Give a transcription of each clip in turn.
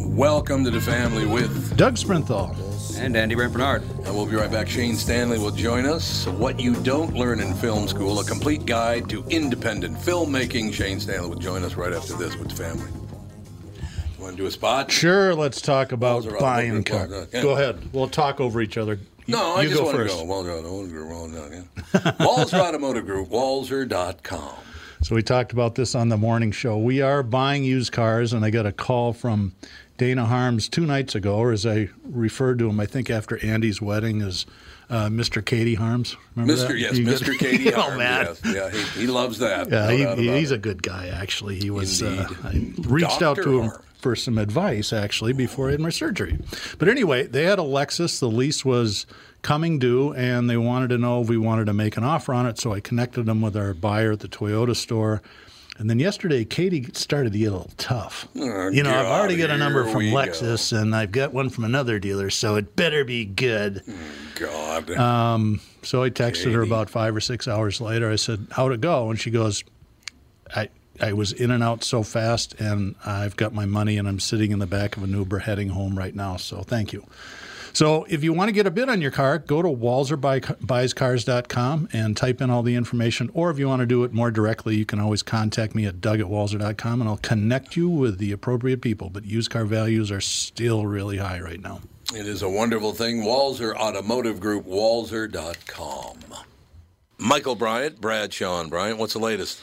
Welcome to The Family with Doug Sprinthal and Andy Ray Bernard. And we'll be right back. Shane Stanley will join us. What You Don't Learn in Film School, a complete guide to independent filmmaking. Shane Stanley will join us right after this with The Family. You want to do a spot? Sure, let's talk about buying cars. Go ahead. We'll talk over each other. No, I just want to go. Walzer Automotive Group, Walzer.com. So we talked about this on the morning show. We are buying used cars, and I got a call from Dana Harms 2 nights ago, or as I referred to him, I think after Andy's wedding, as Mr. Katie Harms. Remember Mr. That? Yes, you Mr. Get... Katie Harms. Oh, man. Yes. Yeah, he loves that. Yeah, no he's a good guy, actually. He was. I reached Dr. out to him for some advice, actually, before I had my surgery. But anyway, they had a Lexus. The lease was coming due, and they wanted to know if we wanted to make an offer on it, so I connected them with our buyer at the Toyota store. And then yesterday, Katie started to get a little tough. Oh, you know, I've already got a number from Lexus, and I've got one from another dealer, so it better be good. God. So I texted her about 5 or 6 hours later. I said, how'd it go? And she goes, I was in and out so fast, and I've got my money, and I'm sitting in the back of an Uber heading home right now, so thank you. So if you want to get a bid on your car, go to walzerbuyscars.com and type in all the information. Or if you want to do it more directly, you can always contact me at doug@walzer.com, and I'll connect you with the appropriate people. But used car values are still really high right now. It is a wonderful thing. Walzer Automotive Group, walzer.com. Michael Bryant, Brad Sean Bryant, what's the latest?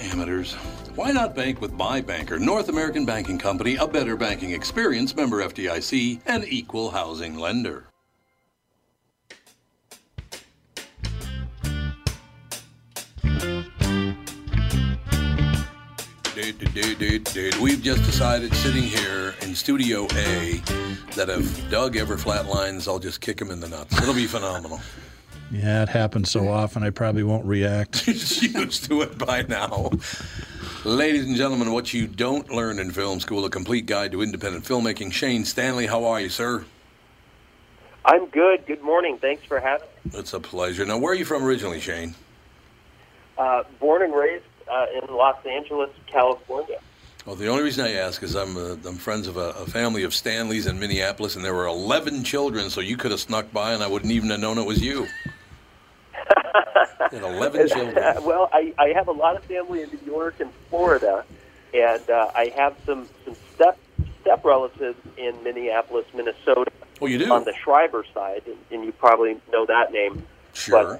Amateurs. Why not bank with my banker, North American Banking Company, a better banking experience, member FDIC, and equal housing lender. We've just decided sitting here in Studio A that if Doug ever flatlines, I'll just kick him in the nuts. It'll be phenomenal. Yeah, it happens so often I probably won't react. He's used to it by now. Ladies and gentlemen, what you don't learn in film school, a complete guide to independent filmmaking. Shane Stanley, how are you, sir? I'm good. Good morning. Thanks for having me. It's a pleasure. Now, where are you from originally, Shane? Born and raised in Los Angeles, California. Well, the only reason I ask is I'm friends of a family of Stanleys in Minneapolis, and there were 11 children, so you could have snuck by, and I wouldn't even have known it was you. And 11 children. Well, I have a lot of family in New York and Florida, and I have some step relatives in Minneapolis, Minnesota. Oh, you do? On the Shriver side, and you probably know that name. Sure.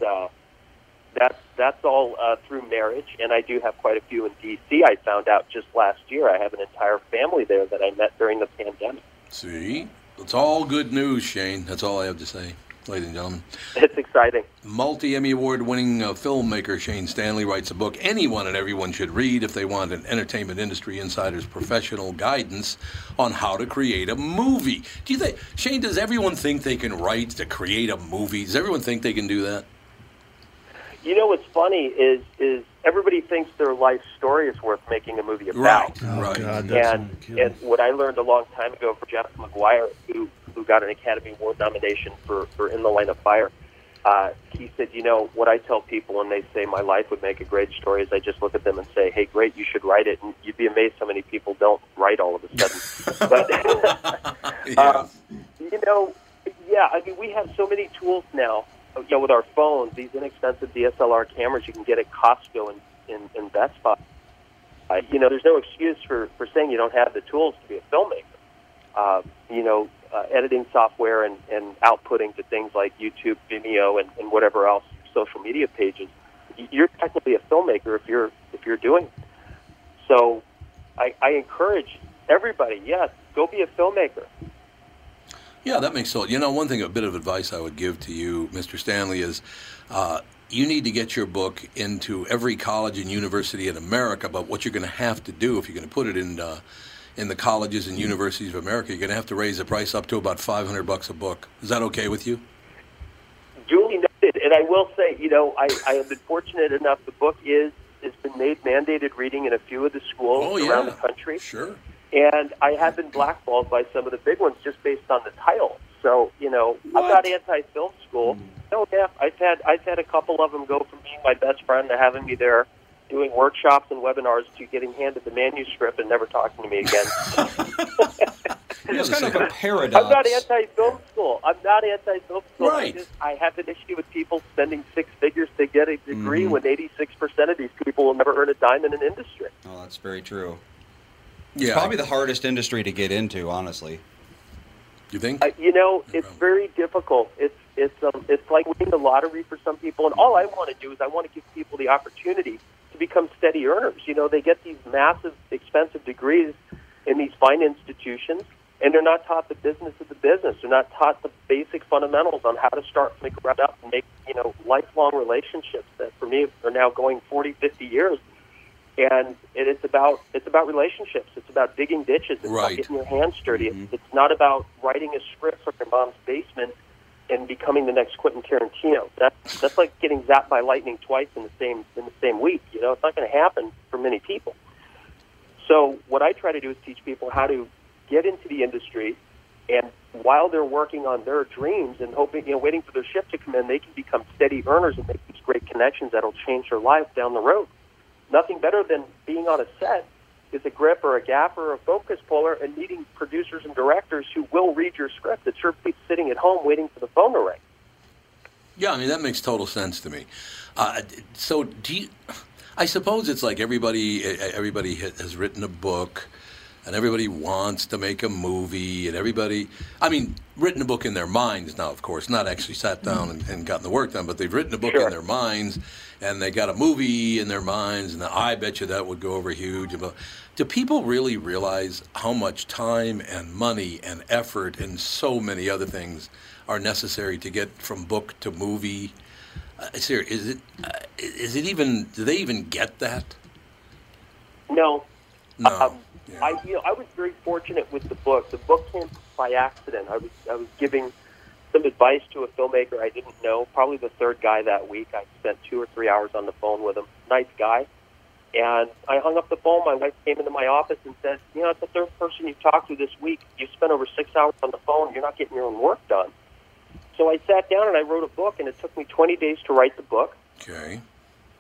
But that's all through marriage, and I do have quite a few in D.C. I found out just last year. I have an entire family there that I met during the pandemic. See? It's all good news, Shane. That's all I have to say, ladies and gentlemen. It's exciting. Multi-Emmy Award-winning filmmaker Shane Stanley writes a book anyone and everyone should read if they want an entertainment industry insider's professional guidance on how to create a movie. Do you think, Shane, does everyone think they can write to create a movie? Does everyone think they can do that? You know what's funny is everybody thinks their life story is worth making a movie about. Right, right. God, and what I learned a long time ago from Jeff McGuire, who got an Academy Award nomination for In the Line of Fire, he said, you know, what I tell people when they say my life would make a great story is I just look at them and say, hey, great, you should write it. And you'd be amazed how many people don't write all of a sudden. But, yeah. You know, yeah, I mean, we have so many tools now. You know, with our phones, these inexpensive DSLR cameras you can get at Costco and Best Buy. You know, there's no excuse for saying you don't have the tools to be a filmmaker. You know, editing software and outputting to things like YouTube, Vimeo, and whatever else, social media pages. You're technically a filmmaker if you're doing it. So, I encourage everybody. Yes, go be a filmmaker. Yeah, that makes sense. You know, one thing, a bit of advice I would give to you, Mr. Stanley, is you need to get your book into every college and university in America. But what you're going to have to do, if you're going to put it in the colleges and universities of America, you're going to have to raise the price up to about $500 a book. Is that okay with you? Duly noted. And I will say, you know, I have been fortunate enough. The book has been made mandated reading in a few of the schools around the country. Sure. And I have been blackballed by some of the big ones just based on the title. So, you know, what? I'm not anti-film school. No, yeah, I've had a couple of them go from being my best friend to having me there doing workshops and webinars to getting handed the manuscript and never talking to me again. It's kind of a paradox. I'm not anti-film school. Right. I have an issue with people spending six figures to get a degree when 86% of these people will never earn a dime in an industry. Oh, that's very true. Yeah. It's probably the hardest industry to get into, honestly. You think? You know, it's very difficult. It's like winning the lottery for some people. And all I want to do is I want to give people the opportunity to become steady earners. You know, they get these massive, expensive degrees in these fine institutions, and they're not taught the business of the business. They're not taught the basic fundamentals on how to start from the ground up and make, you know, lifelong relationships that, for me, are now going 40, 50 years. And it's about relationships. It's about digging ditches. It's about getting your hands dirty. Mm-hmm. It's not about writing a script from your mom's basement and becoming the next Quentin Tarantino. That's like getting zapped by lightning twice in the same week. You know, it's not going to happen for many people. So what I try to do is teach people how to get into the industry, and while they're working on their dreams and hoping, you know, waiting for their shift to come in, they can become steady earners and make these great connections that'll change their life down the road. Nothing better than being on a set is a grip or a gaffer or a focus puller and meeting producers and directors who will read your script. It's your people sitting at home waiting for the phone to ring. Yeah, I mean, that makes total sense to me. So do you, I suppose it's like everybody has written a book and everybody wants to make a movie and everybody, I mean, written a book in their minds now, of course, not actually sat down and gotten the work done, but they've written a book in their minds. And they got a movie in their minds, and I bet you that would go over huge. Do people really realize how much time and money and effort and so many other things are necessary to get from book to movie? Is it even? Do they even get that? No, No. I was very fortunate with the book. The book came by accident. I was giving some advice to a filmmaker I didn't know, probably the third guy that week. I spent 2 or 3 hours on the phone with him. Nice guy. And I hung up the phone. My wife came into my office and said, you know, it's the third person you've talked to this week. You spent over 6 hours on the phone. You're not getting your own work done. So I sat down and I wrote a book, and it took me 20 days to write the book. Okay.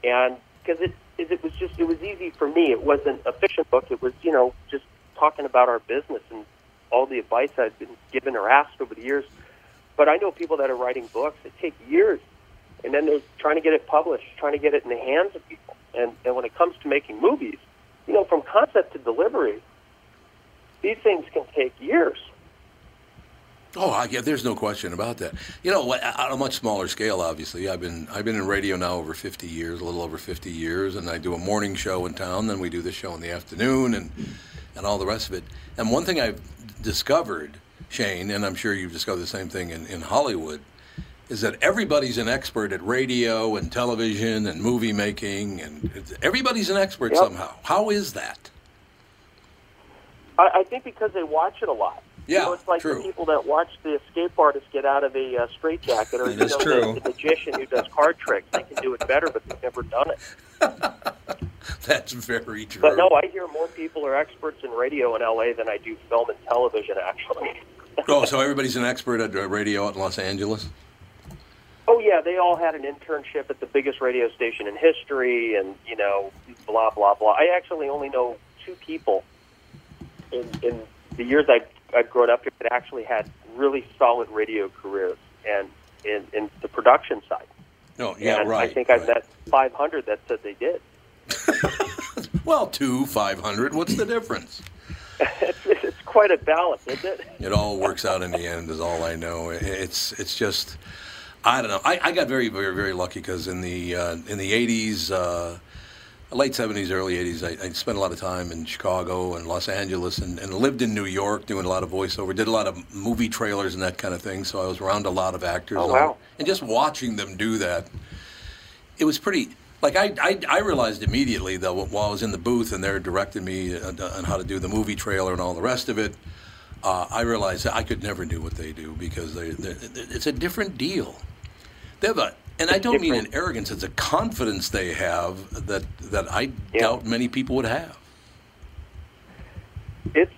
And because it was just, it was easy for me. It wasn't a fiction book. It was, you know, just talking about our business and all the advice I've been given or asked over the years. But I know people that are writing books that take years, and then they're trying to get it published, trying to get it in the hands of people. And when it comes to making movies, you know, from concept to delivery, these things can take years. Oh, yeah, there's no question about that. You know, on a much smaller scale, obviously. I've been in radio now over 50 years, a little over 50 years, and I do a morning show in town, then we do this show in the afternoon and all the rest of it. And one thing I've discovered, Shane, and I'm sure you've discovered the same thing in Hollywood, is that everybody's an expert at radio and television and movie making, and everybody's an expert somehow. How is that? I think because they watch it a lot. Yeah, you know, it's like the people that watch the escape artist get out of a straitjacket, or you know, the magician who does card tricks. They can do it better, but they've never done it. That's very true. But no, I hear more people are experts in radio in L.A. than I do film and television, actually. Oh, so everybody's an expert at radio out in Los Angeles? Oh, yeah, they all had an internship at the biggest radio station in history and, you know, blah, blah, blah. I actually only know 2 people in the years I've grown up here that actually had really solid radio careers and in the production side. Oh, yeah, and right. I think I've met 500 that said they did. Well, 2, 500, what's the difference? It's quite a balance, isn't it? It all works out in the end is all I know. It's just, I don't know. I got very, very, very lucky because in the 80s, late 70s, early 80s, I spent a lot of time in Chicago and Los Angeles and lived in New York doing a lot of voiceover, did a lot of movie trailers and that kind of thing, so I was around a lot of actors. Oh, wow. And just watching them do that, it was pretty... Like, I realized immediately, though, while I was in the booth and they're directing me on how to do the movie trailer and all the rest of it, I realized that I could never do what they do because it's a different deal. They have and I don't mean an arrogance, it's a confidence they have that I doubt many people would have. It's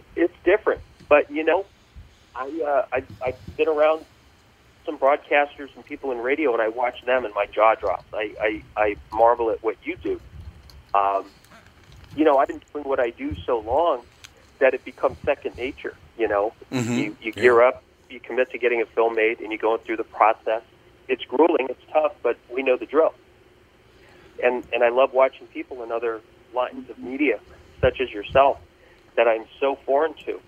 different, but you know, I've been around some broadcasters and people in radio, and I watch them and my jaw drops. I marvel at what you do. You know, I've been doing what I do so long that it becomes second nature, you know. Mm-hmm. You gear up, you commit to getting a film made, and you go through the process. It's grueling, it's tough, but we know the drill. And I love watching people in other lines of media, such as yourself, that I'm so foreign to,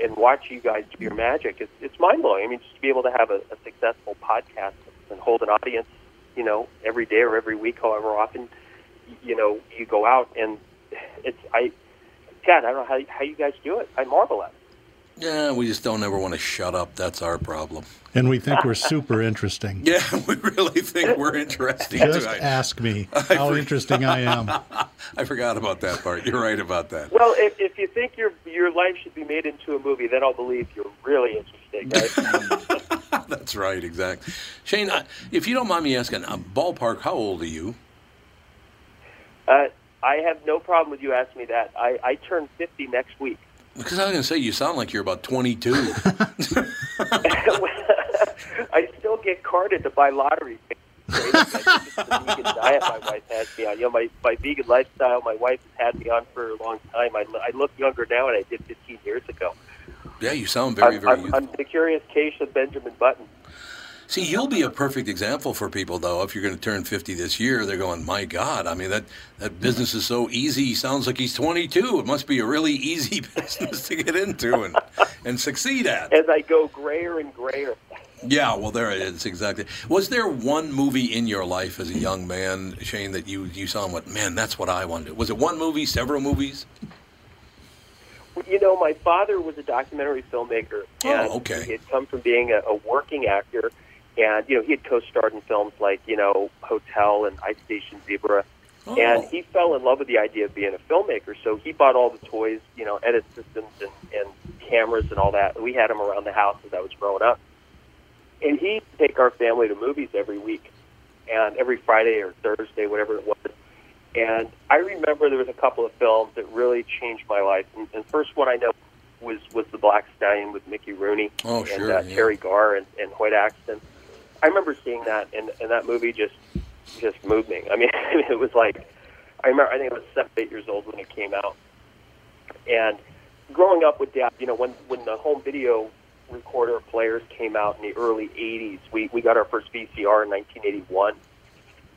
and watch you guys do your magic. It's mind-blowing. I mean, just to be able to have a successful podcast and hold an audience, you know, every day or every week, however often, you know, you go out, and God, I don't know how you guys do it. I marvel at it. Yeah, we just don't ever want to shut up. That's our problem. And we think we're super interesting. Yeah, we really think we're interesting. Just ask me how interesting I am. I forgot about that part. You're right about that. Well, if you think your life should be made into a movie, then I'll believe you're really interesting, right? That's right, exactly. Shane, if you don't mind me asking, ballpark, how old are you? I have no problem with you asking me that. I turn 50 next week. Because I was going to say, you sound like you're about 22. I still get carded to buy lottery tickets. It's the vegan diet my wife has me on. You know, my vegan lifestyle, my wife has had me on for a long time. I look younger now than I did 15 years ago. Yeah, you sound very, very youthful. I'm the curious case of Benjamin Button. See, you'll be a perfect example for people, though. If you're going to turn 50 this year, they're going, my God, I mean, that business is so easy. He sounds like he's 22. It must be a really easy business to get into and succeed at. As I go grayer and grayer. Yeah, well, there it is, exactly. Was there one movie in your life as a young man, Shane, that you saw and went, man, that's what I wanted to do? Was it one movie, several movies? You know, my father was a documentary filmmaker. And he had come from being a working actor. And, you know, he had co-starred in films like, you know, Hotel and Ice Station Zebra. Oh. And he fell in love with the idea of being a filmmaker, so he bought all the toys, you know, edit systems and cameras and all that. We had them around the house as I was growing up. And he'd take our family to movies every week, and every Friday or Thursday, whatever it was. And I remember there was a couple of films that really changed my life. And the first one I know was The Black Stallion with Mickey Rooney Terry Garr and Hoyt Axton. I remember seeing that, and that movie just moved me. I mean, it was like, I think I was 7, 8 years old when it came out. And growing up with Dad, you know, when the home video recorder players came out in the early 80s, we got our first VCR in 1981.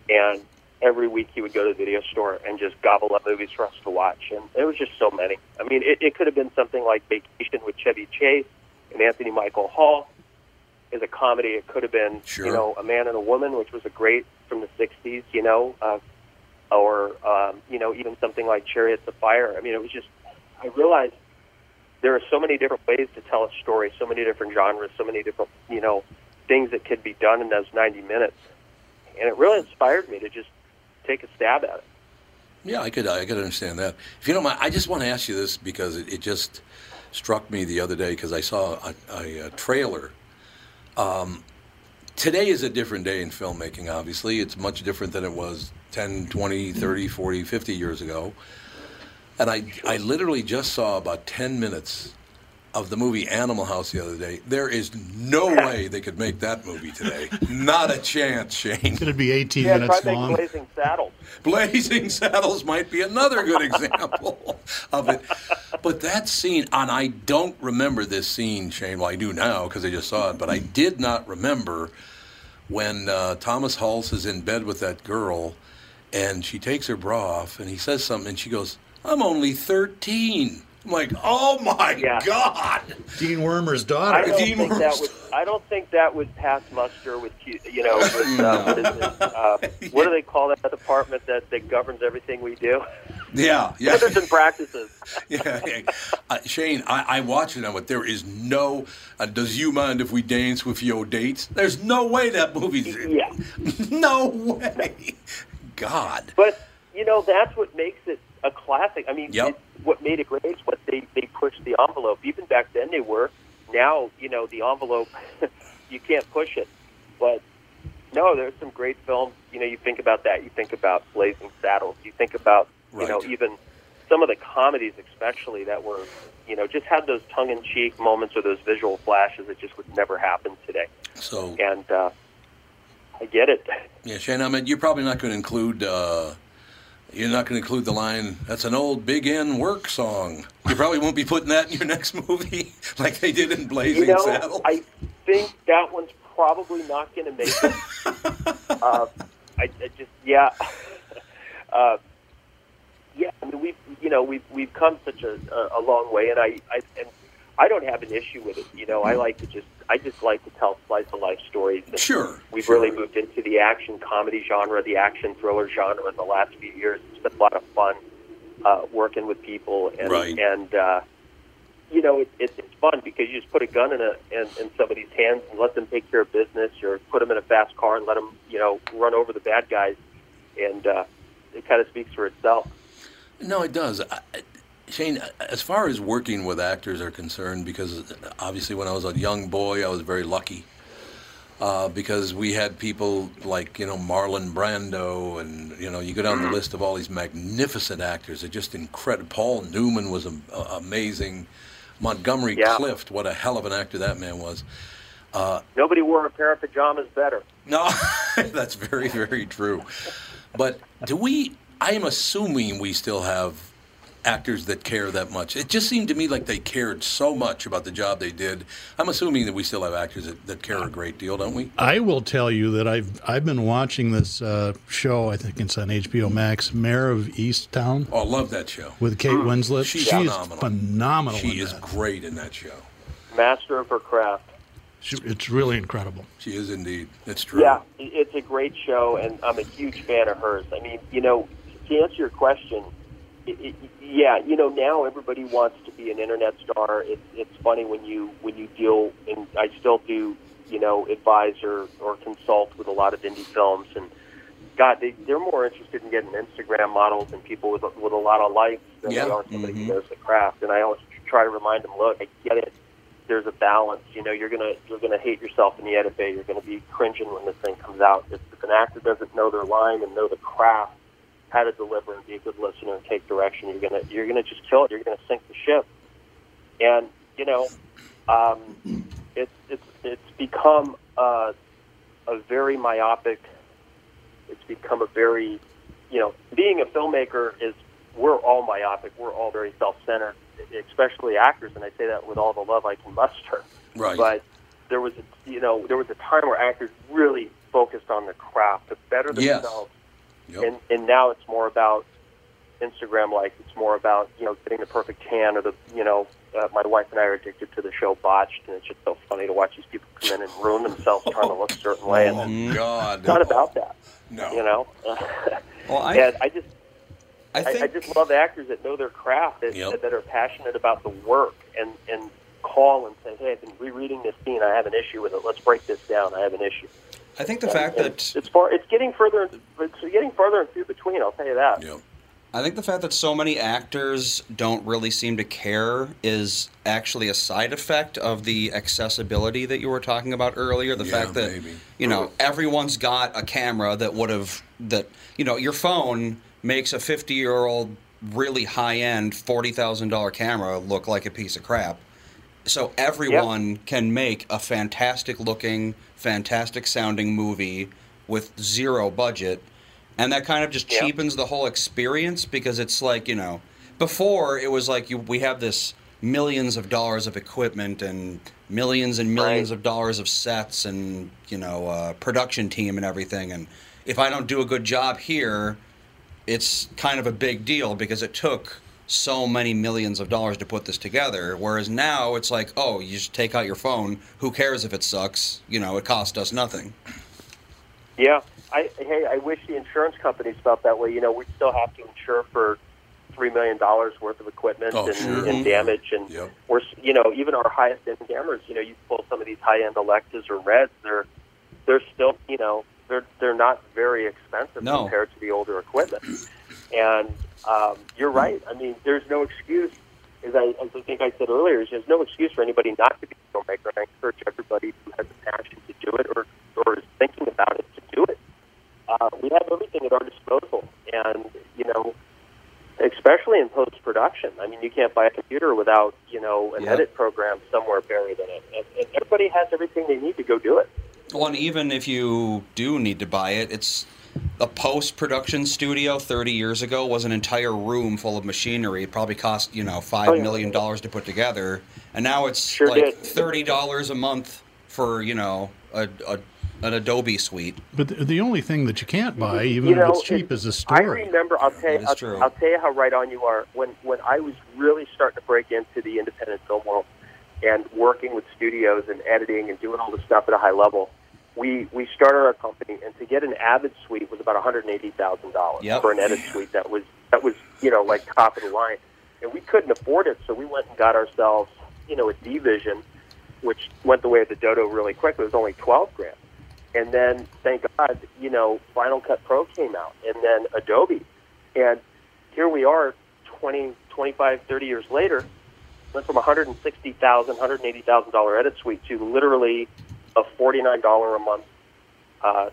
And every week he would go to the video store and just gobble up movies for us to watch. And it was just so many. I mean, it could have been something like Vacation with Chevy Chase and Anthony Michael Hall as a comedy. It could have been, you know, A Man and a Woman, which was a great from the 60s, you know, or you know, even something like Chariots of Fire. I mean, it was just, I realized there are so many different ways to tell a story, so many different genres, so many different, you know, things that could be done in those 90 minutes. And it really inspired me to just take a stab at it. Yeah, I could understand that. If you don't mind, I just want to ask you this because it just struck me the other day because I saw a trailer. Today is a different day in filmmaking, obviously. It's much different than it was 10, 20, 30, 40, 50 years ago. And I literally just saw about 10 minutes of the movie Animal House the other day. There is no way they could make that movie today. Not a chance, Shane. Could it be 18 minutes long? Blazing Saddles. Blazing Saddles might be another good example of it. But that scene, and I don't remember this scene, Shane. Well, I do now because I just saw it, but I did not remember when Thomas Hulce is in bed with that girl, and she takes her bra off, and he says something, and she goes, "I'm only 13." I'm like, oh, my God. Dean Wormer's daughter. I don't think that would pass muster with, you know, what do they call that department that governs everything we do? Yeah, yeah. Standards and practices. Shane, I watch it now, but there is no, does you mind if we dance with your dates? There's no way that movie's no way. God. But, you know, that's what makes it a classic. I mean, what made it great is what they pushed the envelope. Even back then they were. Now, you know, the envelope, you can't push it. But, no, there's some great films. You know, you think about that. You think about Blazing Saddles. You think about, you know, even some of the comedies especially that were, you know, just had those tongue-in-cheek moments or those visual flashes that just would never happen today. So, and I get it. Yeah, Shane, I mean, you're probably not going to include... You're not going to include the line, "That's an old Big N work song." You probably won't be putting that in your next movie like they did in Blazing Saddles. I think that one's probably not going to make it. I mean, we've come such a long way, and I don't have an issue with it. You know, I just like to tell slice of life stories. We've really moved into the action comedy genre, the action thriller genre in the last few years. It's been a lot of fun working with people, and you know, it's fun because you just put a gun in somebody's hands and let them take care of business, or put them in a fast car and let them, you know, run over the bad guys, and it kind of speaks for itself. No, it does. Shane, as far as working with actors are concerned, because obviously when I was a young boy, I was very lucky because we had people like, you know, Marlon Brando, and, you know, you go down the list of all these magnificent actors. They're just incredible. Paul Newman was amazing. Montgomery Clift, what a hell of an actor that man was. Nobody wore a pair of pajamas better. No, that's very, very true. But I am assuming we still have actors that care that much. It just seemed to me like they cared so much about the job they did. I'm assuming that we still have actors that care a great deal, don't we? I will tell you that I've been watching this show, I think it's on HBO Max, Mayor of Easttown. Oh, I love that show. With Kate Winslet. She's phenomenal. She is great in that show. Master of her craft. It's really incredible. She is indeed. It's true. Yeah, it's a great show, and I'm a huge fan of hers. I mean, you know, to answer your question, you know, now everybody wants to be an internet star. It's funny when you deal, and I still do, you know, advise or consult with a lot of indie films and God, they're more interested in getting Instagram models and people with a lot of likes than they are somebody who knows the craft. And I always try to remind them, look, I get it. There's a balance. You know, you're gonna hate yourself in the edit bay. You're gonna be cringing when this thing comes out. If an actor doesn't know their line and know the craft, how to deliver and be a good listener and take direction, you're gonna just kill it. You're gonna sink the ship. And you know, it's become a very myopic. It's become a very, you know, being a filmmaker is, we're all myopic. We're all very self-centered, especially actors, and I say that with all the love I can muster. Right. But there was, a time where actors really focused on the craft to better themselves, and now it's more about Instagram likes. It's more about getting the perfect tan or the my wife and I are addicted to the show Botched, and it's just so funny to watch these people come in and ruin themselves trying to look a certain way. And God, it's not about that. No, Well, I just love actors that know their craft, that are passionate about the work, and call and say, hey, I've been rereading this scene. I have an issue with it. Let's break this down. I have an issue. I think the fact that it's getting further and few between. I'll tell you that. Yeah. I think the fact that so many actors don't really seem to care is actually a side effect of the accessibility that you were talking about earlier. The fact that everyone's got a camera your phone makes a 50-year-old really high-end $40,000 camera look like a piece of crap. So everyone can make a fantastic-looking, fantastic-sounding movie with zero budget. And that kind of just cheapens the whole experience, because it's like, before it was like we have this millions of dollars of equipment and millions of dollars of sets and, production team and everything. And if I don't do a good job here, it's kind of a big deal because it took so many millions of dollars to put this together. Whereas now it's like, oh, you just take out your phone. Who cares if it sucks? It cost us nothing. Yeah. I wish the insurance companies felt that way. We'd still have to insure for $3 million worth of equipment and damage. And we're, even our highest-end cameras, you pull some of these high-end Electas or Reds, they're still, they're not very expensive compared to the older equipment. And you're right. I mean, there's no excuse, as I think I said earlier, there's no excuse for anybody not to be a filmmaker. I encourage everybody who has the passion to do it or is thinking about it to do it. We have everything at our disposal, and, especially in post-production. I mean, you can't buy a computer without, an edit program somewhere buried in it. And everybody has everything they need to go do it. Well, and even if you do need to buy it, it's a post-production studio 30 years ago was an entire room full of machinery. It probably cost, $5 million to put together. And now it's $30 a month for, an Adobe suite. But the only thing that you can't buy, even if it's cheap, is a story. I remember, I'll tell you how right on you are. When I was really starting to break into the independent film world and working with studios and editing and doing all the stuff at a high level, we started our company, and to get an Avid suite was about $180,000 for an edit suite that was top of the line, and we couldn't afford it, so we went and got ourselves a D-Vision, which went the way of the dodo really quickly. It was only $12,000. And then, thank God, Final Cut Pro came out, and then Adobe. And here we are 20, 25, 30 years later, went from $160,000, $180,000 edit suite to literally a $49 a month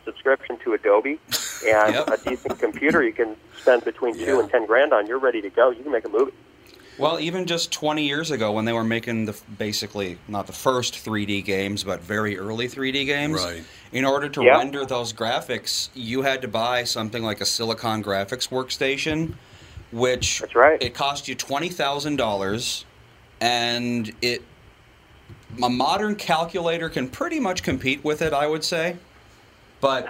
subscription to Adobe. And a decent computer you can spend between $2,000 and $10,000 on. You're ready to go. You can make a movie. Well, even just 20 years ago when they were making basically not the first 3D games, but very early 3D games, in order to render those graphics, you had to buy something like a Silicon Graphics workstation, which it cost you $20,000, and a modern calculator can pretty much compete with it, I would say, but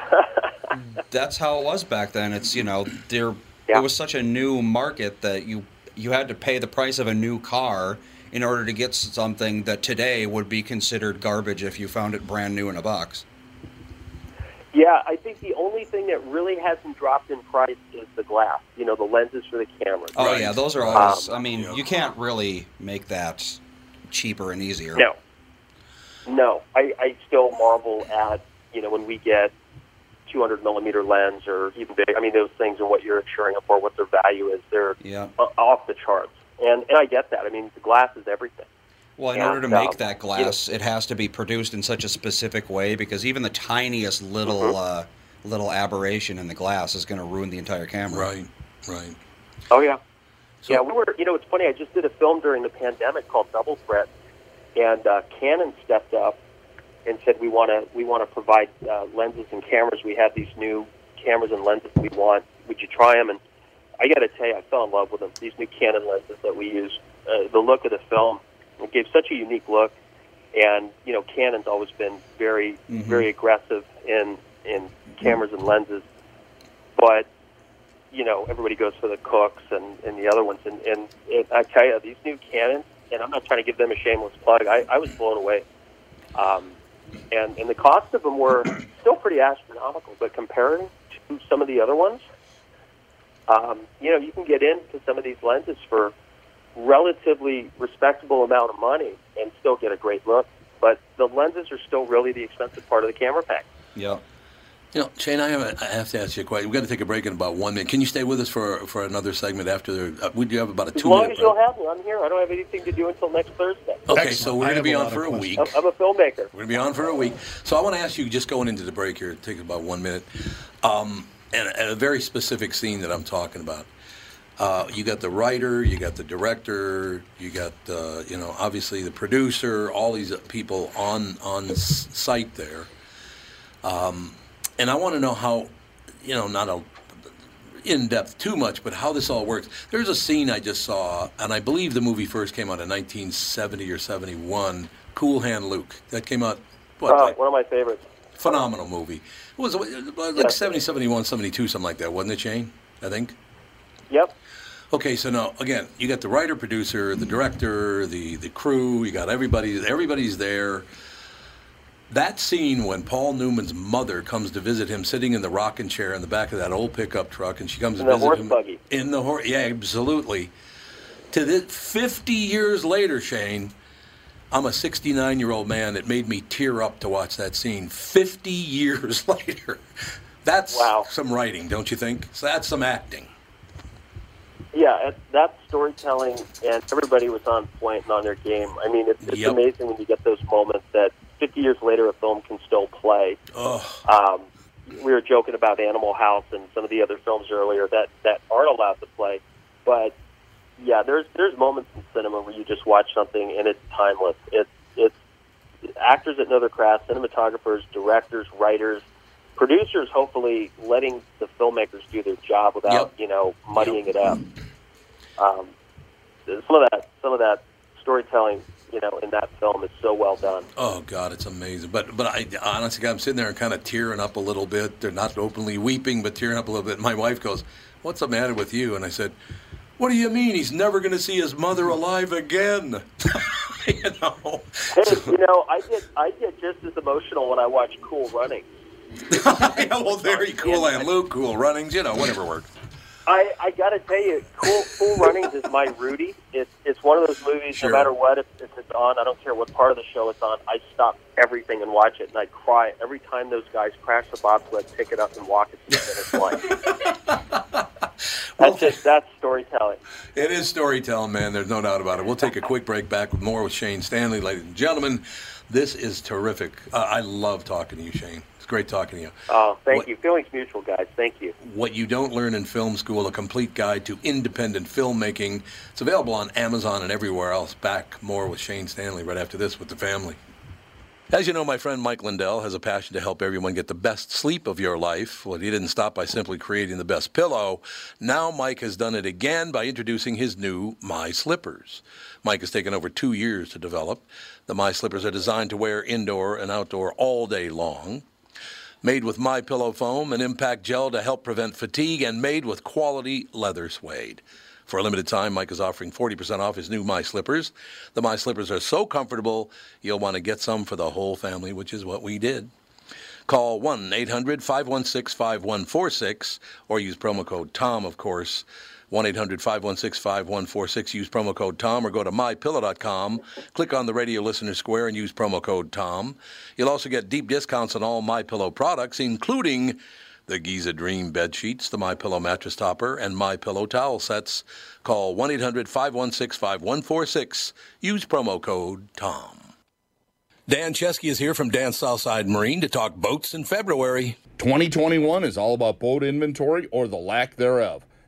that's how it was back then. It's, it was such a new market that you had to pay the price of a new car in order to get something that today would be considered garbage if you found it brand new in a box. Yeah, I think the only thing that really hasn't dropped in price is the glass, the lenses for the camera. Oh, right? Yeah, those are always, you can't really make that cheaper and easier. No, I still marvel at, when we get 200 millimeter lens or even big. I mean, those things and what you're insuring them for, what their value is, they're off the charts. And I get that. I mean, the glass is everything. Well, in order to make that glass, it has to be produced in such a specific way, because even the tiniest little little aberration in the glass is going to ruin the entire camera. Right, right. Oh, yeah. So, yeah, we were, you know, it's funny. I just did a film during the pandemic called Double Threat, and Canon stepped up and said, we want to provide lenses and cameras. We have these new cameras and lenses we want. Would you try them? And I got to tell you, I fell in love with them, these new Canon lenses that we use. The look of the film, it gave such a unique look. And, you know, Canon's always been very, very aggressive in cameras and lenses. But, you know, everybody goes for the Cooks and the other ones. And I tell you, these new Canons, and I'm not trying to give them a shameless plug, I was blown away. And the cost of them were still pretty astronomical, but comparing to some of the other ones, you know, you can get into some of these lenses for relatively respectable amount of money and still get a great look. But the lenses are still really the expensive part of the camera pack. Yeah. You know, Shane, I have to ask you a question. We've got to take a break in about 1 minute. Can you stay with us for another segment after? We do have about a 2-minute. As long as you'll have me, I'm here. I don't have anything to do until next Thursday. Okay, so we're going to be on for a week. I'm a filmmaker. We're going to be on for a week. So I want to ask you, just going into the break here, take about 1 minute, and a very specific scene that I'm talking about. You got the writer, you got the director, you got you know, obviously the producer, all these people on site there. And I want to know how, you know, not a in depth too much, but how this all works. There's a scene I just saw, and I believe the movie first came out in 1970 or 71. Cool Hand Luke. That came out. One of my favorites. Phenomenal movie. It was like 70, 71, 72, something like that, wasn't it, Shane? I think. Yep. Okay, so now again, you got the writer, producer, the director, the crew. You got everybody. Everybody's there. That scene when Paul Newman's mother comes to visit him, sitting in the rocking chair in the back of that old pickup truck, and she comes to visit him buggy. In the horse buggy. Yeah, absolutely. To this, 50 years later, Shane, I'm a 69-year-old man. It made me tear up to watch that scene 50 years later. That's some writing, don't you think? So that's some acting. Yeah, that's storytelling, and everybody was on point and on their game. I mean, it's amazing when you get those moments that 50 years later, a film can still play. We were joking about Animal House and some of the other films earlier that aren't allowed to play. But, yeah, there's moments in cinema where you just watch something and it's timeless. It's actors that know their craft, cinematographers, directors, writers, producers, hopefully letting the filmmakers do their job without, you know, muddying it up. Some of that storytelling, you know, in that film is so well done. Oh, God, it's amazing. But I honestly, I'm sitting there and kind of tearing up a little bit. They're not openly weeping, but tearing up a little bit. My wife goes, "What's the matter with you?" And I said, "What do you mean? He's never going to see his mother alive again." You know? Hey, you know, I get just as emotional when I watch Cool Runnings. Yeah, well, very Cool Hand Luke, Cool Runnings, you know, whatever works. I got to tell you, Cool Runnings is my Rudy. It's one of those movies, no matter what, if it's on, I don't care what part of the show it's on, I stop everything and watch it, and I cry every time those guys crash the bobsled, pick it up, and walk it to the finish line. That's storytelling. It is storytelling, man. There's no doubt about it. We'll take a quick break, back with more with Shane Stanley. Ladies and gentlemen, this is terrific. I love talking to you, Shane. Great talking to you. Oh, thank you. Feelings mutual, guys. Thank you. What You Don't Learn in Film School, A Complete Guide to Independent Filmmaking. It's available on Amazon and everywhere else. Back more with Shane Stanley right after this with The Family. As you know, my friend Mike Lindell has a passion to help everyone get the best sleep of your life. Well, he didn't stop by simply creating the best pillow. Now Mike has done it again by introducing his new My Slippers. Mike has taken over 2 years to develop. The My Slippers are designed to wear indoor and outdoor all day long. Made with MyPillow foam and impact gel to help prevent fatigue, and made with quality leather suede. For a limited time, Mike is offering 40% off his new My Slippers. The My Slippers are so comfortable, you'll want to get some for the whole family, which is what we did. Call 1-800-516-5146 or use promo code TOM, of course, 1-800-516-5146. Use promo code TOM, or go to mypillow.com. Click on the radio listener square and use promo code TOM. You'll also get deep discounts on all MyPillow products, including the Giza Dream bed sheets, the MyPillow mattress topper, and MyPillow towel sets. Call 1-800-516-5146. Use promo code TOM. Dan Chesky is here from Dan's Southside Marine to talk boats in February. 2021 is all about boat inventory or the lack thereof.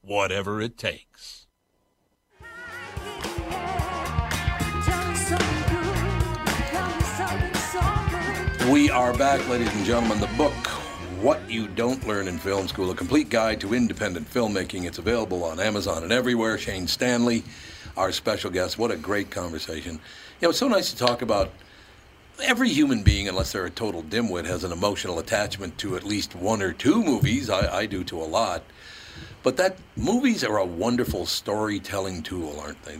whatever it takes. We are back, ladies and gentlemen. The book, What You Don't Learn in Film School, a complete guide to independent filmmaking. It's available on Amazon and everywhere. Shane Stanley, our special guest. What a great conversation. You know, it's so nice to talk about every human being, unless they're a total dimwit, has an emotional attachment to at least one or two movies. I do to a lot. But that movies are a wonderful storytelling tool, aren't they?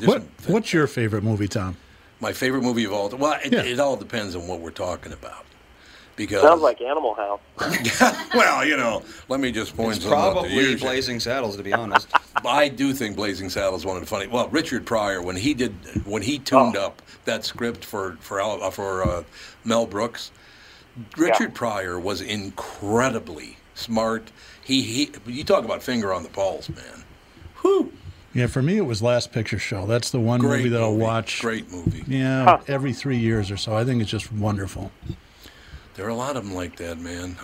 What's your favorite movie, Tom? My favorite movie of all time? Well, it all depends on what we're talking about. Because sounds like Animal House. Well, you know, let me just point something out to you. It's probably Blazing Saddles, to be honest. I do think Blazing Saddles is one of the funny. Well, Richard Pryor, when he tuned up that script for Mel Brooks, Richard Pryor was incredibly smart. He you talk about finger on the pulse, man. Whew. Yeah, for me, it was Last Picture Show. That's the one movie that I'll watch. Great movie. Yeah, every 3 years or so. I think it's just wonderful. There are a lot of them like that, man.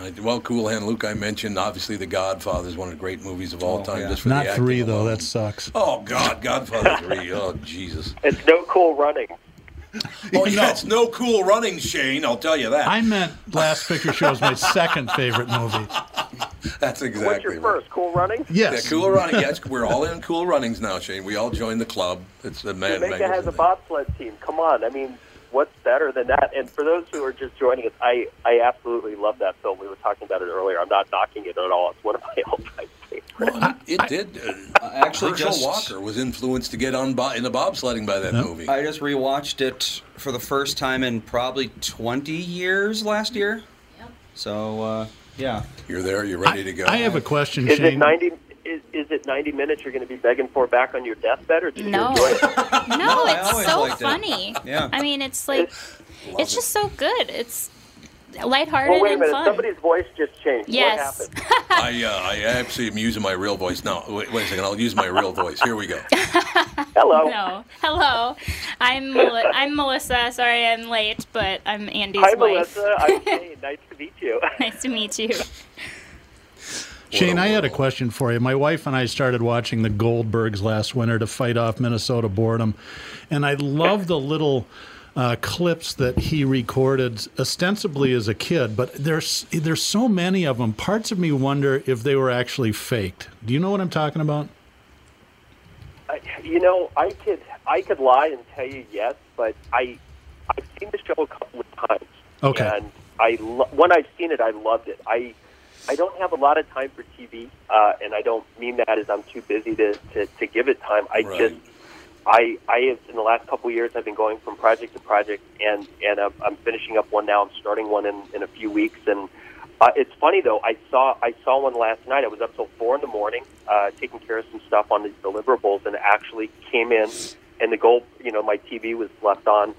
Cool Hand Luke, I mentioned. Obviously, The Godfather is one of the great movies of all time. Yeah. Just for not the 3, though. Alone. That sucks. Oh, God, Godfather 3. Oh, Jesus. It's no Cool Running. Oh, yeah, it's no Cool Running, Shane. I'll tell you that. I meant Last Picture Show is my second favorite movie. That's exactly right. What's your first, Cool Running? Yes. Yeah, Cool Running. Yes, we're all in Cool Runnings now, Shane. We all joined the club. It's the man. Jamaica has a bobsled team. Come on. I mean, what's better than that? And for those who are just joining us, I absolutely love that film. We were talking about it earlier. I'm not knocking it at all. It's one of my all-time favorites. Well, it did. Actually, Herschel Walker was influenced to get into bobsledding by that movie. I just rewatched it for the first time in probably 20 years last year. Yep. So, yeah. You're there. You're ready to go. I have a question, Shane. Is it 90 minutes you're going to be begging for back on your deathbed, or do you enjoy it? No, it's so funny. Yeah. I mean, it's like, it's just so good. It's lighthearted and fun. Well, wait a minute. Fun. Somebody's voice just changed. Yes. What happened? I actually am using my real voice now. Wait a second. I'll use my real voice. Here we go. Hello. No. Hello. I'm Melissa. Sorry I'm late, but I'm Andy's wife. Hi, Melissa. I'm Shane. Nice to meet you. Nice to meet you. Shane, I had a question for you. My wife and I started watching the Goldbergs last winter to fight off Minnesota boredom, and I love the little clips that he recorded ostensibly as a kid, but there's so many of them. Parts of me wonder if they were actually faked. Do you know what I'm talking about? You know, I could lie and tell you yes, but I've seen the show a couple of times. Okay. And when I've seen it, I loved it. I don't have a lot of time for TV, and I don't mean that as I'm too busy to give it time. I just I have, in the last couple of years, I've been going from project to project, and I'm finishing up one now. I'm starting one in a few weeks, and it's funny though. I saw one last night. I was up till 4 a.m, taking care of some stuff on these deliverables, and actually came in, and the goal, you know, my TV was left on,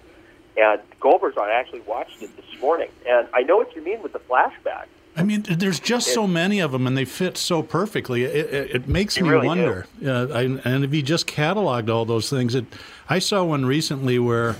and Goldberg's on. I actually watched it this morning, and I know what you mean with the flashback. I mean, there's just so many of them, and they fit so perfectly. It makes me really wonder. And if you just cataloged all those things, I saw one recently where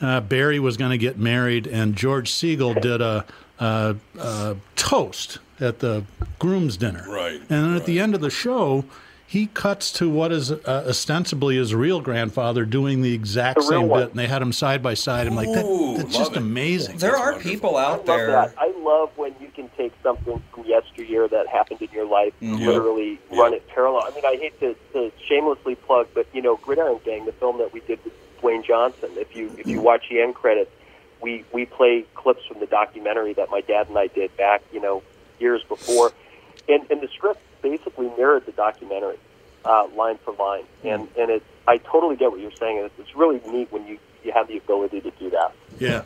Barry was going to get married, and George Segal did a toast at the groom's dinner. Right. And then at the end of the show, he cuts to what is ostensibly his real grandfather doing the exact same bit, and they had him side by side. I'm like, that's just amazing. There are people out there. I love when you can take something from yesteryear that happened in your life and literally run it parallel. I mean, I hate to shamelessly plug, but, you know, Gridiron Gang, the film that we did with Dwayne Johnson, if you watch the end credits, we play clips from the documentary that my dad and I did back, you know, years before. And the script basically mirrored the documentary, line for line. And I totally get what you're saying. It's really neat when you have the ability to do that. Yeah.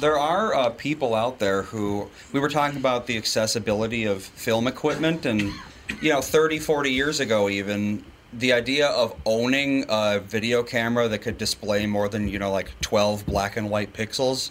There are people out there who, we were talking about the accessibility of film equipment, and, you know, 30, 40 years ago even, the idea of owning a video camera that could display more than, you know, like 12 black and white pixels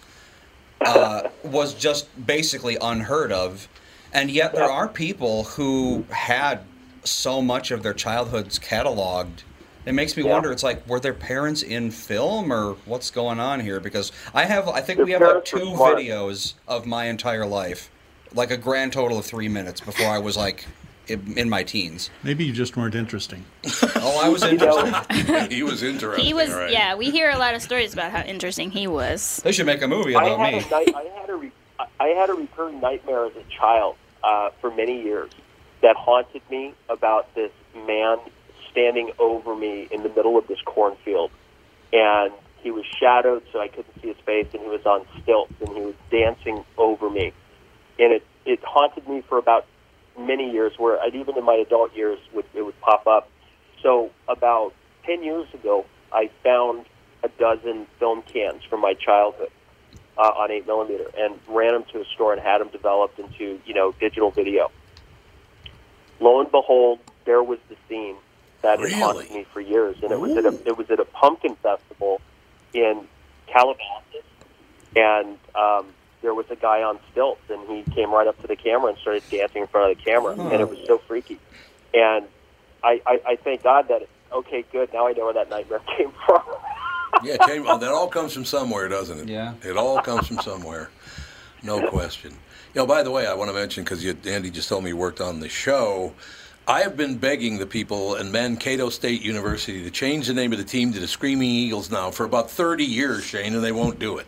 was just basically unheard of. And yet there are people who had so much of their childhoods cataloged. It makes me wonder, it's like, were their parents in film or what's going on here? Because I think we have like two videos of my entire life, like a grand total of 3 minutes before I was like in my teens. Maybe you just weren't interesting. Oh, I was interesting. He was interesting. He was, right? Yeah, we hear a lot of stories about how interesting he was. They should make a movie about me. I had a recurring nightmare as a child for many years that haunted me about this man standing over me in the middle of this cornfield. And he was shadowed, so I couldn't see his face, and he was on stilts, and he was dancing over me. And it haunted me for about many years, where I'd, even in my adult years, it would pop up. So about 10 years ago, I found a dozen film cans from my childhood. On 8mm, and ran them to a store and had them developed into, you know, digital video. Lo and behold, there was the scene that had haunted me for years, and it was at a pumpkin festival in Calabasas, and there was a guy on stilts, and he came right up to the camera and started dancing in front of the camera, and it was so freaky. And I thank God that okay, good, now I know where that nightmare came from. Yeah, that all comes from somewhere, doesn't it? Yeah. It all comes from somewhere, no question. You know, by the way, I want to mention, because Andy just told me you worked on the show, I have been begging the people in Mankato State University to change the name of the team to the Screaming Eagles now for about 30 years, Shane, and they won't do it.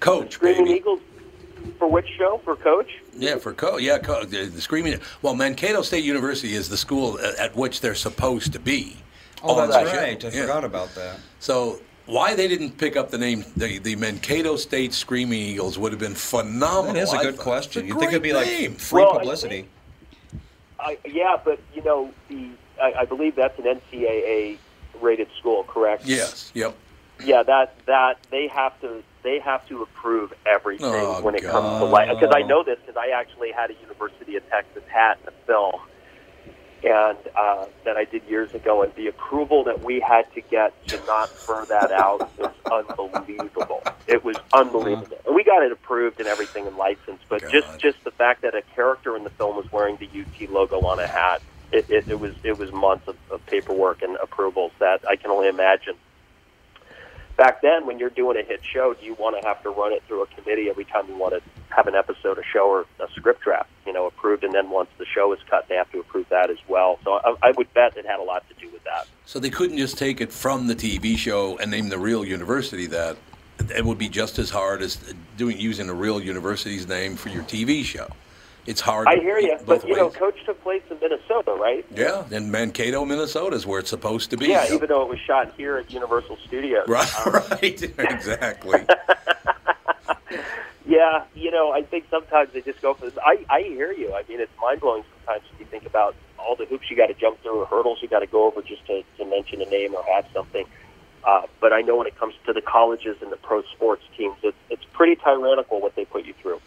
Coach, Screaming Eagles, for which show? For Coach? Yeah, for Coach. Yeah, the Screaming. Well, Mankato State University is the school at which they're supposed to be. Oh, that's right. I forgot about that. So why they didn't pick up the name, the Mankato State Screaming Eagles would have been phenomenal. That is a good question. You'd think it'd be like free publicity. Yeah, but, you know, I believe that's an NCAA-rated school, correct? Yes, yep. Yeah, that they have to approve everything when it comes to life. Because I know this because I actually had a University of Texas hat in the film. And that I did years ago, and the approval that we had to get to not throw that out was unbelievable. It was unbelievable. And we got it approved and everything and licensed, but just the fact that a character in the film was wearing the UT logo on a hat, it was months of paperwork and approvals that I can only imagine. Back then, when you're doing a hit show, do you want to have to run it through a committee every time you want to have an episode, a show, or a script draft, you know, approved? And then once the show is cut, they have to approve that as well. So I would bet it had a lot to do with that. So they couldn't just take it from the TV show and name the real university that. It would be just as hard as using a real university's name for your TV show. It's hard. I hear you, but you know, Coach took place in Minnesota, right? Yeah, in Mankato, Minnesota is where it's supposed to be. Yeah, even though it was shot here at Universal Studios. Right, exactly. Yeah, you know, I think sometimes they just go for this. I hear you. I mean, it's mind blowing sometimes when you think about all the hoops you got to jump through or hurdles you got to go over just to mention a name or have something. But I know when it comes to the colleges and the pro sports teams, it's pretty tyrannical what they put you through.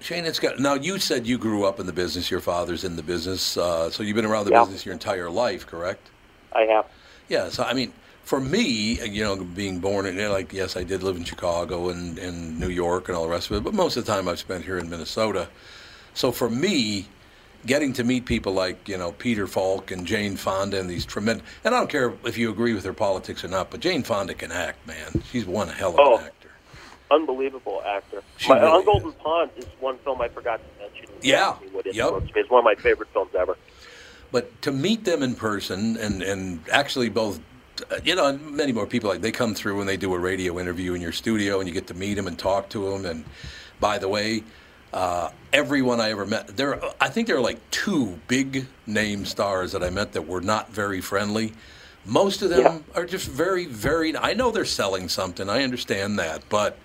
Shane, now you said you grew up in the business, your father's in the business, so you've been around the business your entire life, correct? I have. Yeah, so I mean, for me, you know, being born in, like, yes, I did live in Chicago and New York and all the rest of it, but most of the time I've spent here in Minnesota. So for me, getting to meet people like, you know, Peter Falk and Jane Fonda and these tremendous, and I don't care if you agree with her politics or not, but Jane Fonda can act, man. She's one hell of an actor. Unbelievable actor. On Golden Pond is one film I forgot to mention. It's one of my favorite films ever. But to meet them in person, and actually both, you know, many more people, like they come through and they do a radio interview in your studio and you get to meet them and talk to them. And by the way, everyone I ever met, I think there are like two big name stars that I met that were not very friendly. Most of them are just very, very, I know they're selling something, I understand that, but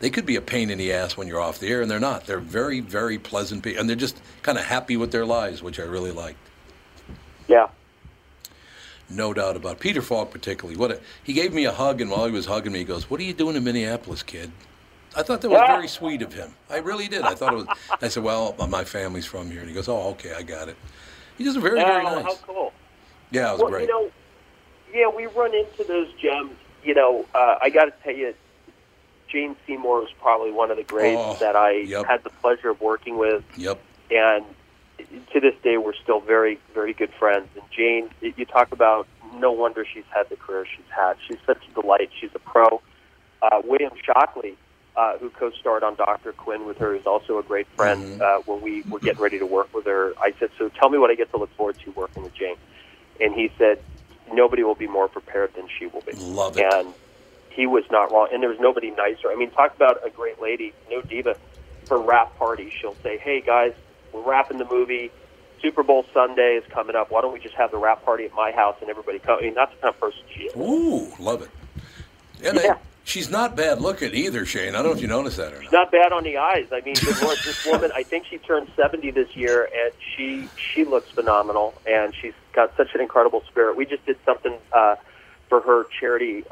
they could be a pain in the ass when you're off the air, and they're not. They're very, very pleasant people, and they're just kind of happy with their lives, which I really liked. Yeah. No doubt about it. Peter Falk particularly. He gave me a hug, and while he was hugging me, he goes, "What are you doing in Minneapolis, kid?" I thought that was very sweet of him. I really did. I thought it was. I said, "Well, my family's from here." And he goes, "Oh, okay, I got it." He's just very, very nice. How cool. Yeah, it was great. We run into those gems. You know, I got to tell you, Jane Seymour was probably one of the greats that I had the pleasure of working with. Yep. And to this day, we're still very, very good friends. And Jane, you talk about, no wonder she's had the career she's had. She's such a delight. She's a pro. William Shockley, who co-starred on Dr. Quinn with her, is also a great friend. Mm-hmm. When we were getting ready to work with her, I said, "So tell me what I get to look forward to working with Jane." And he said, "Nobody will be more prepared than she will be." Love it. And he was not wrong. And there was nobody nicer. I mean, talk about a great lady, no diva. For rap parties, she'll say, "Hey, guys, we're wrapping the movie. Super Bowl Sunday is coming up. Why don't we just have the wrap party at my house and everybody come?" I mean, that's the kind of person she is. Ooh, love it. And she's not bad looking either, Shane. I don't know if you noticed that or not. She's not bad on the eyes. I mean, this woman, I think she turned 70 this year, and she looks phenomenal, and she's got such an incredible spirit. We just did something for her charity,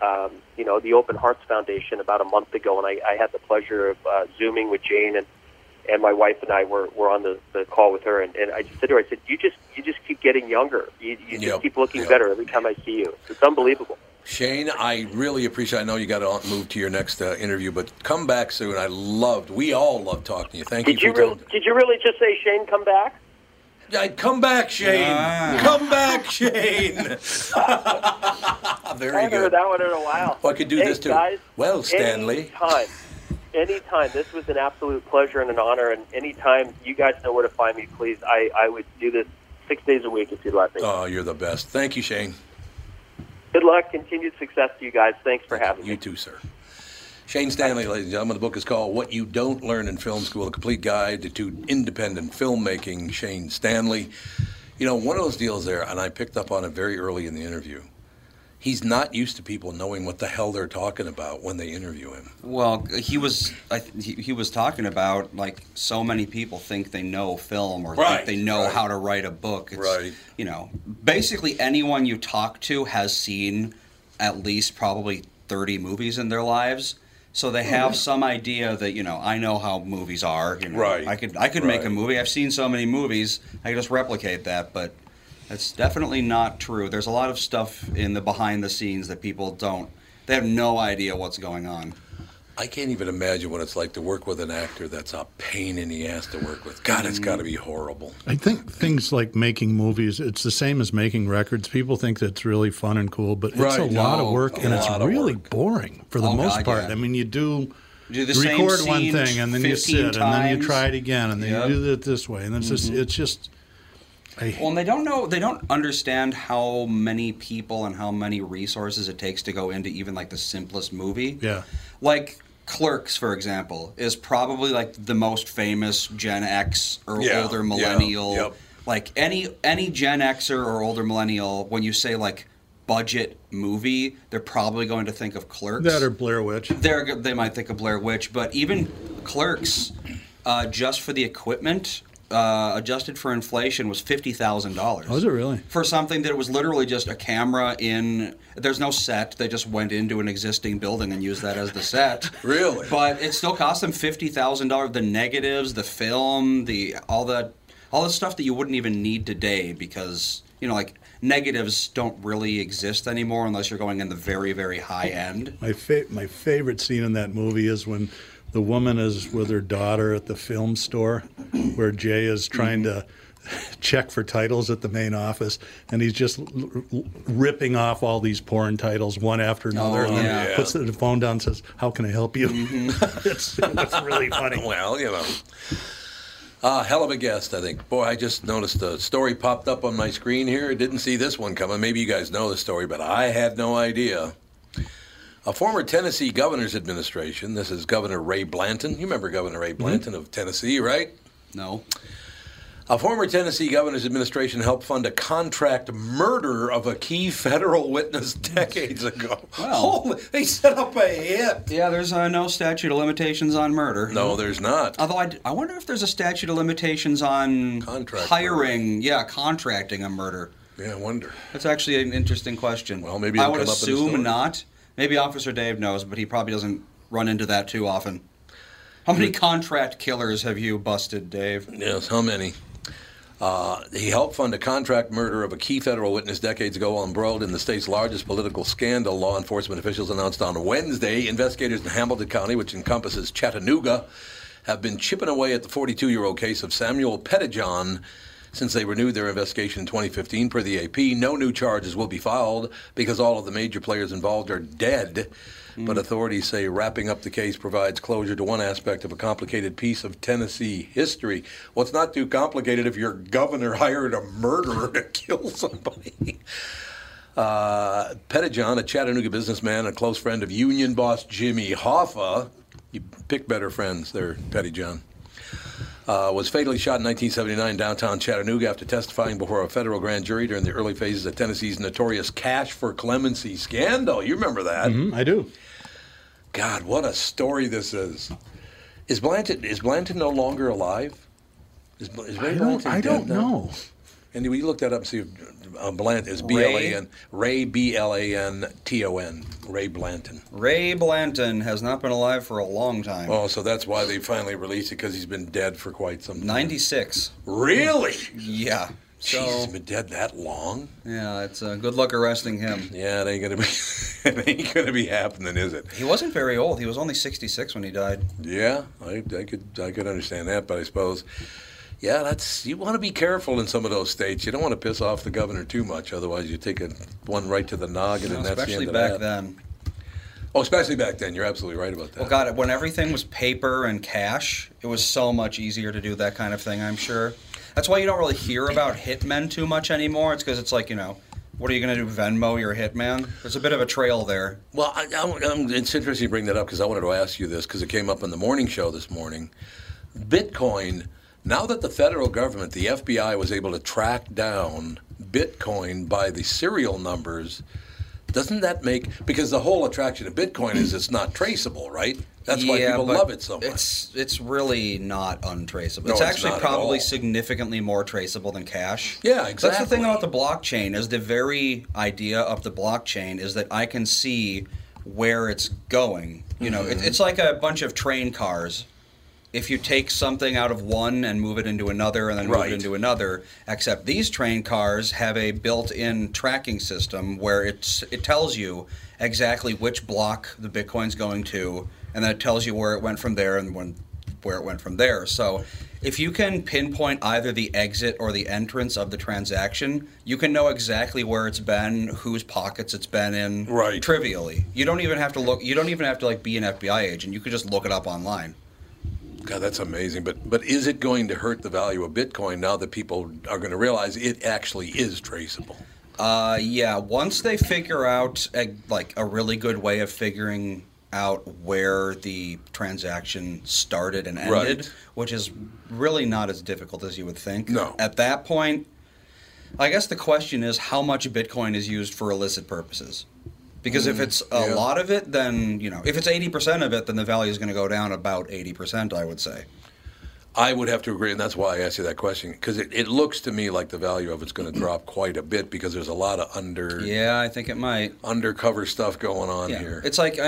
the Open Hearts Foundation, about a month ago, and I had the pleasure of Zooming with Jane, and my wife and I were on the call with her, and I just said to her, I said, you just keep getting younger. You just keep looking better every time I see you. It's unbelievable. Shane, I really appreciate it. I know you got to move to your next interview, but come back soon. We all loved talking to you. Thank you for coming. Did you really just say, "Shane, come back"? Come back, Shane. Ah. Come back, Shane. Very good. I haven't heard that one in a while. Well, I could do this, too. Guys, Stanley. Anytime. This was an absolute pleasure and an honor, and anytime, you guys know where to find me, please. I would do this 6 days a week if you'd let me. Oh, you're the best. Thank you, Shane. Good luck. Continued success to you guys. Thanks for having me. You too, sir. Shane Stanley, ladies and gentlemen. The book is called What You Don't Learn in Film School, A Complete Guide to Independent Filmmaking, Shane Stanley. You know, one of those deals there, and I picked up on it very early in the interview, he's not used to people knowing what the hell they're talking about when they interview him. Well, he was talking about, like, so many people think they know film or think they know how to write a book. It's, you know, basically anyone you talk to has seen at least probably 30 movies in their lives. So they have some idea that, you know, I know how movies are. You know, I could make a movie. I've seen so many movies. I can just replicate that, but that's definitely not true. There's a lot of stuff in the behind the scenes that people they have no idea what's going on. I can't even imagine what it's like to work with an actor that's a pain in the ass to work with. God, it's got to be horrible. I think things like making movies, it's the same as making records. People think that's really fun and cool, but it's a lot of work, and it's really boring for the most part. Yeah. I mean, you do the record same one thing, and then you sit, times. And then you try it again, and then you do it this way, and it's just. Well, and they don't understand how many people and how many resources it takes to go into even, like, the simplest movie. Yeah. Like, Clerks, for example, is probably, like, the most famous Gen X or older millennial. Yeah, like, any Gen Xer or older millennial, when you say, like, budget movie, they're probably going to think of Clerks. That or Blair Witch. They might think of Blair Witch, but even Clerks, just for the equipment... adjusted for inflation, was $50,000. Was it really? For something that was literally just a camera in. There's no set. They just went into an existing building and used that as the set. Really? But it still cost them $50,000. The negatives, the film, all the stuff that you wouldn't even need today, because negatives don't really exist anymore unless you're going in the very, very high end. My favorite scene in that movie is when the woman is with her daughter at the film store, where Jay is trying to check for titles at the main office, and he's just ripping off all these porn titles one after another, and then puts the phone down and says, "How can I help you?" Mm-hmm. It's really funny. Well, hell of a guest, I think. Boy, I just noticed the story popped up on my screen here. I didn't see this one coming. Maybe you guys know the story, but I had no idea. A former Tennessee governor's administration, this is Governor Ray Blanton. You remember Governor Ray Blanton of Tennessee, right? No. A former Tennessee governor's administration helped fund a contract murder of a key federal witness decades ago. Well, they set up a hit. Yeah, there's no statute of limitations on murder. No, there's not. Although I wonder if there's a statute of limitations on contracting a murder. Yeah, I wonder. That's actually an interesting question. Well, maybe I would assume not. Maybe Officer Dave knows, but he probably doesn't run into that too often. How many contract killers have you busted, Dave? Yes, how many? He helped fund a contract murder of a key federal witness decades ago while embroiled in the state's largest political scandal, law enforcement officials announced on Wednesday. Investigators in Hamilton County, which encompasses Chattanooga, have been chipping away at the 42-year-old case of Samuel Pettijohn since they renewed their investigation in 2015, per the AP. No new charges will be filed because all of the major players involved are dead. But authorities say wrapping up the case provides closure to one aspect of a complicated piece of Tennessee history. Well, it's not too complicated if your governor hired a murderer to kill somebody. Pettijohn, a Chattanooga businessman, a close friend of union boss Jimmy Hoffa, you pick better friends there, Pettijohn, was fatally shot in 1979 downtown Chattanooga after testifying before a federal grand jury during the early phases of Tennessee's notorious cash for clemency scandal. You remember that? Mm-hmm, I do. God, what a story this is. Is Blanton no longer alive? Is Ray Blanton dead? I don't know. And we looked that up and see if Blanton is B-L-A-N. Ray B-L-A-N-T-O-N. Ray Blanton. Ray Blanton has not been alive for a long time. Oh, so that's why they finally released it, because he's been dead for quite some time. 96. Really? Yeah. So, jeez, he's been dead that long? Yeah, it's good luck arresting him. Yeah, it ain't gonna be happening, is it? He wasn't very old. He was only 66 when he died. Yeah, I could understand that, but I suppose... Yeah, you want to be careful in some of those states. You don't want to piss off the governor too much, otherwise you take one right to the noggin, and that's the end of that. Especially back then. Oh, especially back then. You're absolutely right about that. Well, God, when everything was paper and cash, it was so much easier to do that kind of thing, I'm sure. That's why you don't really hear about hitmen too much anymore. It's because it's like, what are you going to do, Venmo your hitman? There's a bit of a trail there. Well, it's interesting you bring that up, because I wanted to ask you this, because it came up on the morning show this morning. Bitcoin... Now that the federal government, the FBI, was able to track down Bitcoin by the serial numbers, doesn't that make... Because the whole attraction of Bitcoin is it's not traceable, right? That's why people love it so much. It's really not untraceable. No, it's actually probably significantly more traceable than cash. Yeah, exactly. That's the thing about the blockchain, is the very idea of the blockchain is that I can see where it's going. It's like a bunch of train cars. If you take something out of one and move it into another and then move it into another, except these train cars have a built-in tracking system where it tells you exactly which block the Bitcoin's going to, and then it tells you where it went from there and where it went from there. So if you can pinpoint either the exit or the entrance of the transaction, you can know exactly where it's been, whose pockets it's been in, trivially. You don't even have to look. You don't even have to be an FBI agent. You could just look it up online. God, that's amazing. But is it going to hurt the value of Bitcoin now that people are going to realize it actually is traceable? Yeah. Once they figure out a really good way of figuring out where the transaction started and ended, which is really not as difficult as you would think. No. At that point, I guess the question is how much Bitcoin is used for illicit purposes. Because if it's a lot of it, then, if it's 80% of it, then the value is going to go down about 80%, I would say. I would have to agree, and that's why I asked you that question, because it looks to me like the value of it's going to drop quite a bit because there's a lot of I think it might. Undercover stuff going on here. It's like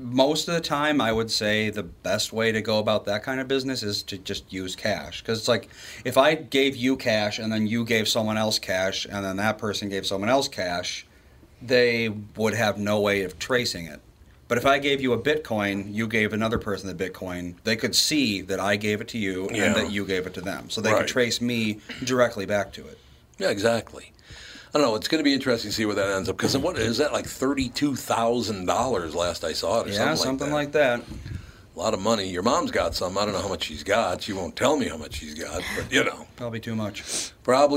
most of the time I would say the best way to go about that kind of business is to just use cash, because it's like if I gave you cash and then you gave someone else cash and then that person gave someone else cash, they would have no way of tracing it. But if I gave you a Bitcoin, you gave another person the Bitcoin, they could see that I gave it to you and that you gave it to them. So they could trace me directly back to it. Yeah, exactly. I don't know. It's going to be interesting to see where that ends up. Because what is that, like $32,000 last I saw it or something like that? A lot of money. Your mom's got some. I don't know how much she's got. She won't tell me how much she's got, but you know. Probably too much. Have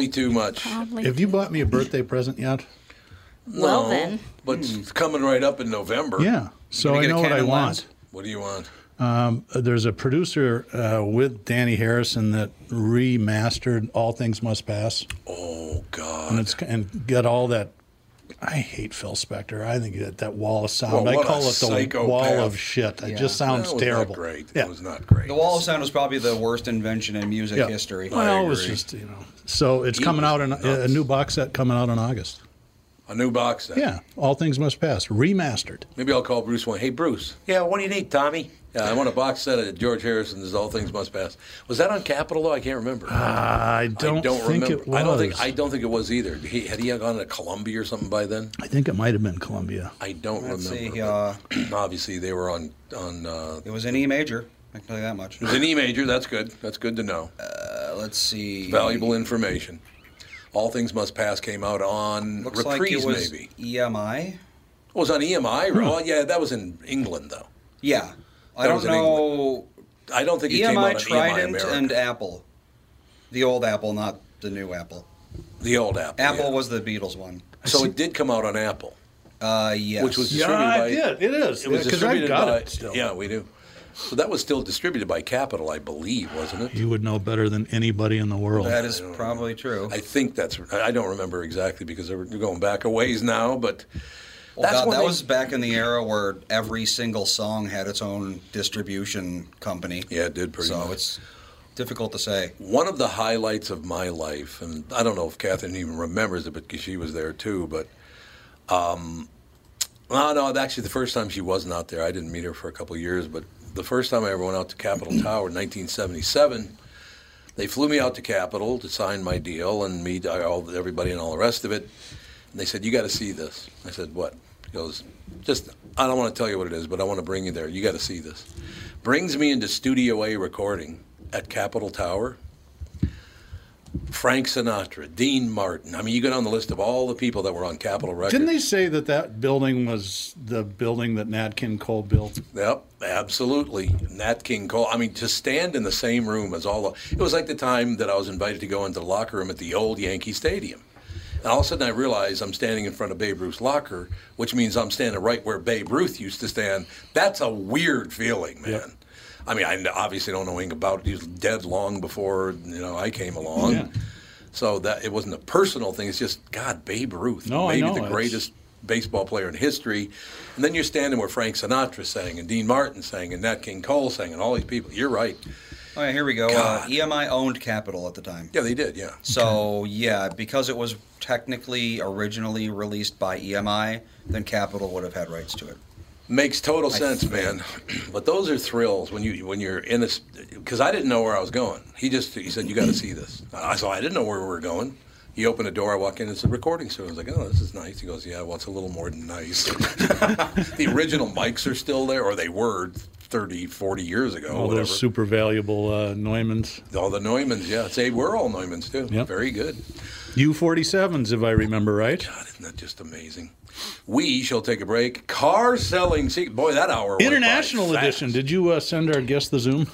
you bought me a birthday present yet? No, well, then. But it's coming right up in November. Yeah. So I know what I want. What do you want? There's a producer with Danny Harrison that remastered All Things Must Pass. Oh, God. And got all that. I hate Phil Spector. I think that wall of sound. Well, I call it the wall of shit. Yeah. It just sounds terrible. Not great. Yeah. It was not great. The wall of sound was probably the worst invention in music history. Well, it was just, you know. So it's coming out in a new box set coming out in August. A new box set. Yeah, All Things Must Pass, remastered. Maybe I'll call Bruce one. Hey, Bruce. Yeah, what do you need, Tommy? Yeah, I want a box set of George Harrison's All Things Must Pass. Was that on Capitol, though? I can't remember. I don't think it was. I don't think it was either. Had he gone to Columbia or something by then? I think it might have been Columbia. I don't remember. See, obviously, they were on. It was in E major. I can tell you that much. It was in E major. That's good. That's good to know. Let's see. It's valuable information. All Things Must Pass came out on Reprise, maybe. EMI? It was on EMI? Hmm. Well, yeah, that was in England, though. Yeah. I don't know. I don't think it came out on Trident EMI America. And Apple. The old Apple, not the new Apple. The old Apple. Apple was the Beatles one. So it did come out on Apple. Yes. Which was distributed by... Yeah, it did. It is. It was distributed by... It still. Yeah, we do. So that was still distributed by Capitol, I believe, wasn't it? You would know better than anybody in the world. That is probably true. I think that's... I don't remember exactly because we're going back a ways now, but... That was back in the era where every single song had its own distribution company. Yeah, it did pretty much. So it's difficult to say. One of the highlights of my life, and I don't know if Catherine even remembers it because she was there too, but... actually the first time she wasn't out there. I didn't meet her for a couple of years, but... The first time I ever went out to Capitol Tower in 1977, they flew me out to Capitol to sign my deal and meet everybody and all the rest of it. And they said, "You got to see this." I said, "What?" He goes, "I don't want to tell you what it is, but I want to bring you there. You got to see this." Brings me into Studio A recording at Capitol Tower. Frank Sinatra, Dean Martin. I mean, you go down the list of all the people that were on Capitol Records. Didn't they say that building was the building that Nat King Cole built? Yep, absolutely. Nat King Cole. I mean, to stand in the same room as it was like the time that I was invited to go into the locker room at the old Yankee Stadium. And all of a sudden I realized I'm standing in front of Babe Ruth's locker, which means I'm standing right where Babe Ruth used to stand. That's a weird feeling, man. Yep. I mean, I obviously don't know anything about it. He was dead long before, you know, I came along. Yeah. So that it wasn't a personal thing. It's just, God, Babe Ruth, the greatest baseball player in history. And then you're standing where Frank Sinatra sang and Dean Martin sang and Nat King Cole sang and all these people. You're right. All right, here we go. EMI owned Capitol at the time. Yeah, they did, yeah. So, yeah, because it was technically originally released by EMI, then Capitol would have had rights to it. Makes total sense, man. But those are thrills when you're in this. Because I didn't know where I was going. He said, "You got to see this." So I didn't know where we were going. He opened the door. I walk in. It's a recording studio. I was like, "Oh, this is nice." He goes, "Yeah, well, it's a little more than nice." The original mics are still there, or they were 30, 40 years ago. All whatever. Those super valuable Neumanns. All the Neumanns, yeah. They were all Neumanns too. Yep. Very good. U-47s, if I remember right. God, isn't that just amazing? We shall take a break. Car selling. Boy, that hour. International edition. Did you send our guest the Zoom?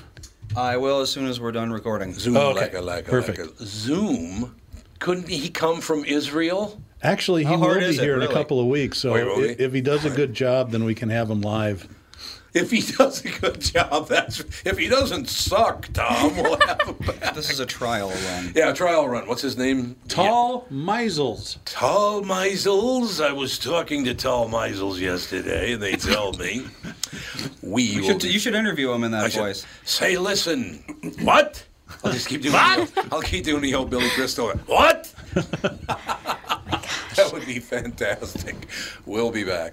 I will as soon as we're done recording. Zoom. Oh, okay. Perfect. Zoom. Couldn't he come from Israel? Actually, he will be here in a couple of weeks. So if he does a good job, then we can have him live. If he does a good job, if he doesn't suck, Tom, we'll have him back. This is a trial run. Yeah, a trial run. What's his name? Tal Meisels. Tal Meisels. I was talking to Tal Meisels yesterday, and they tell me we will do. You should interview him in that voice. Say, listen, what? I'll just keep doing I'll keep doing the old Billy Crystal. What? Oh my gosh. That would be fantastic. We'll be back.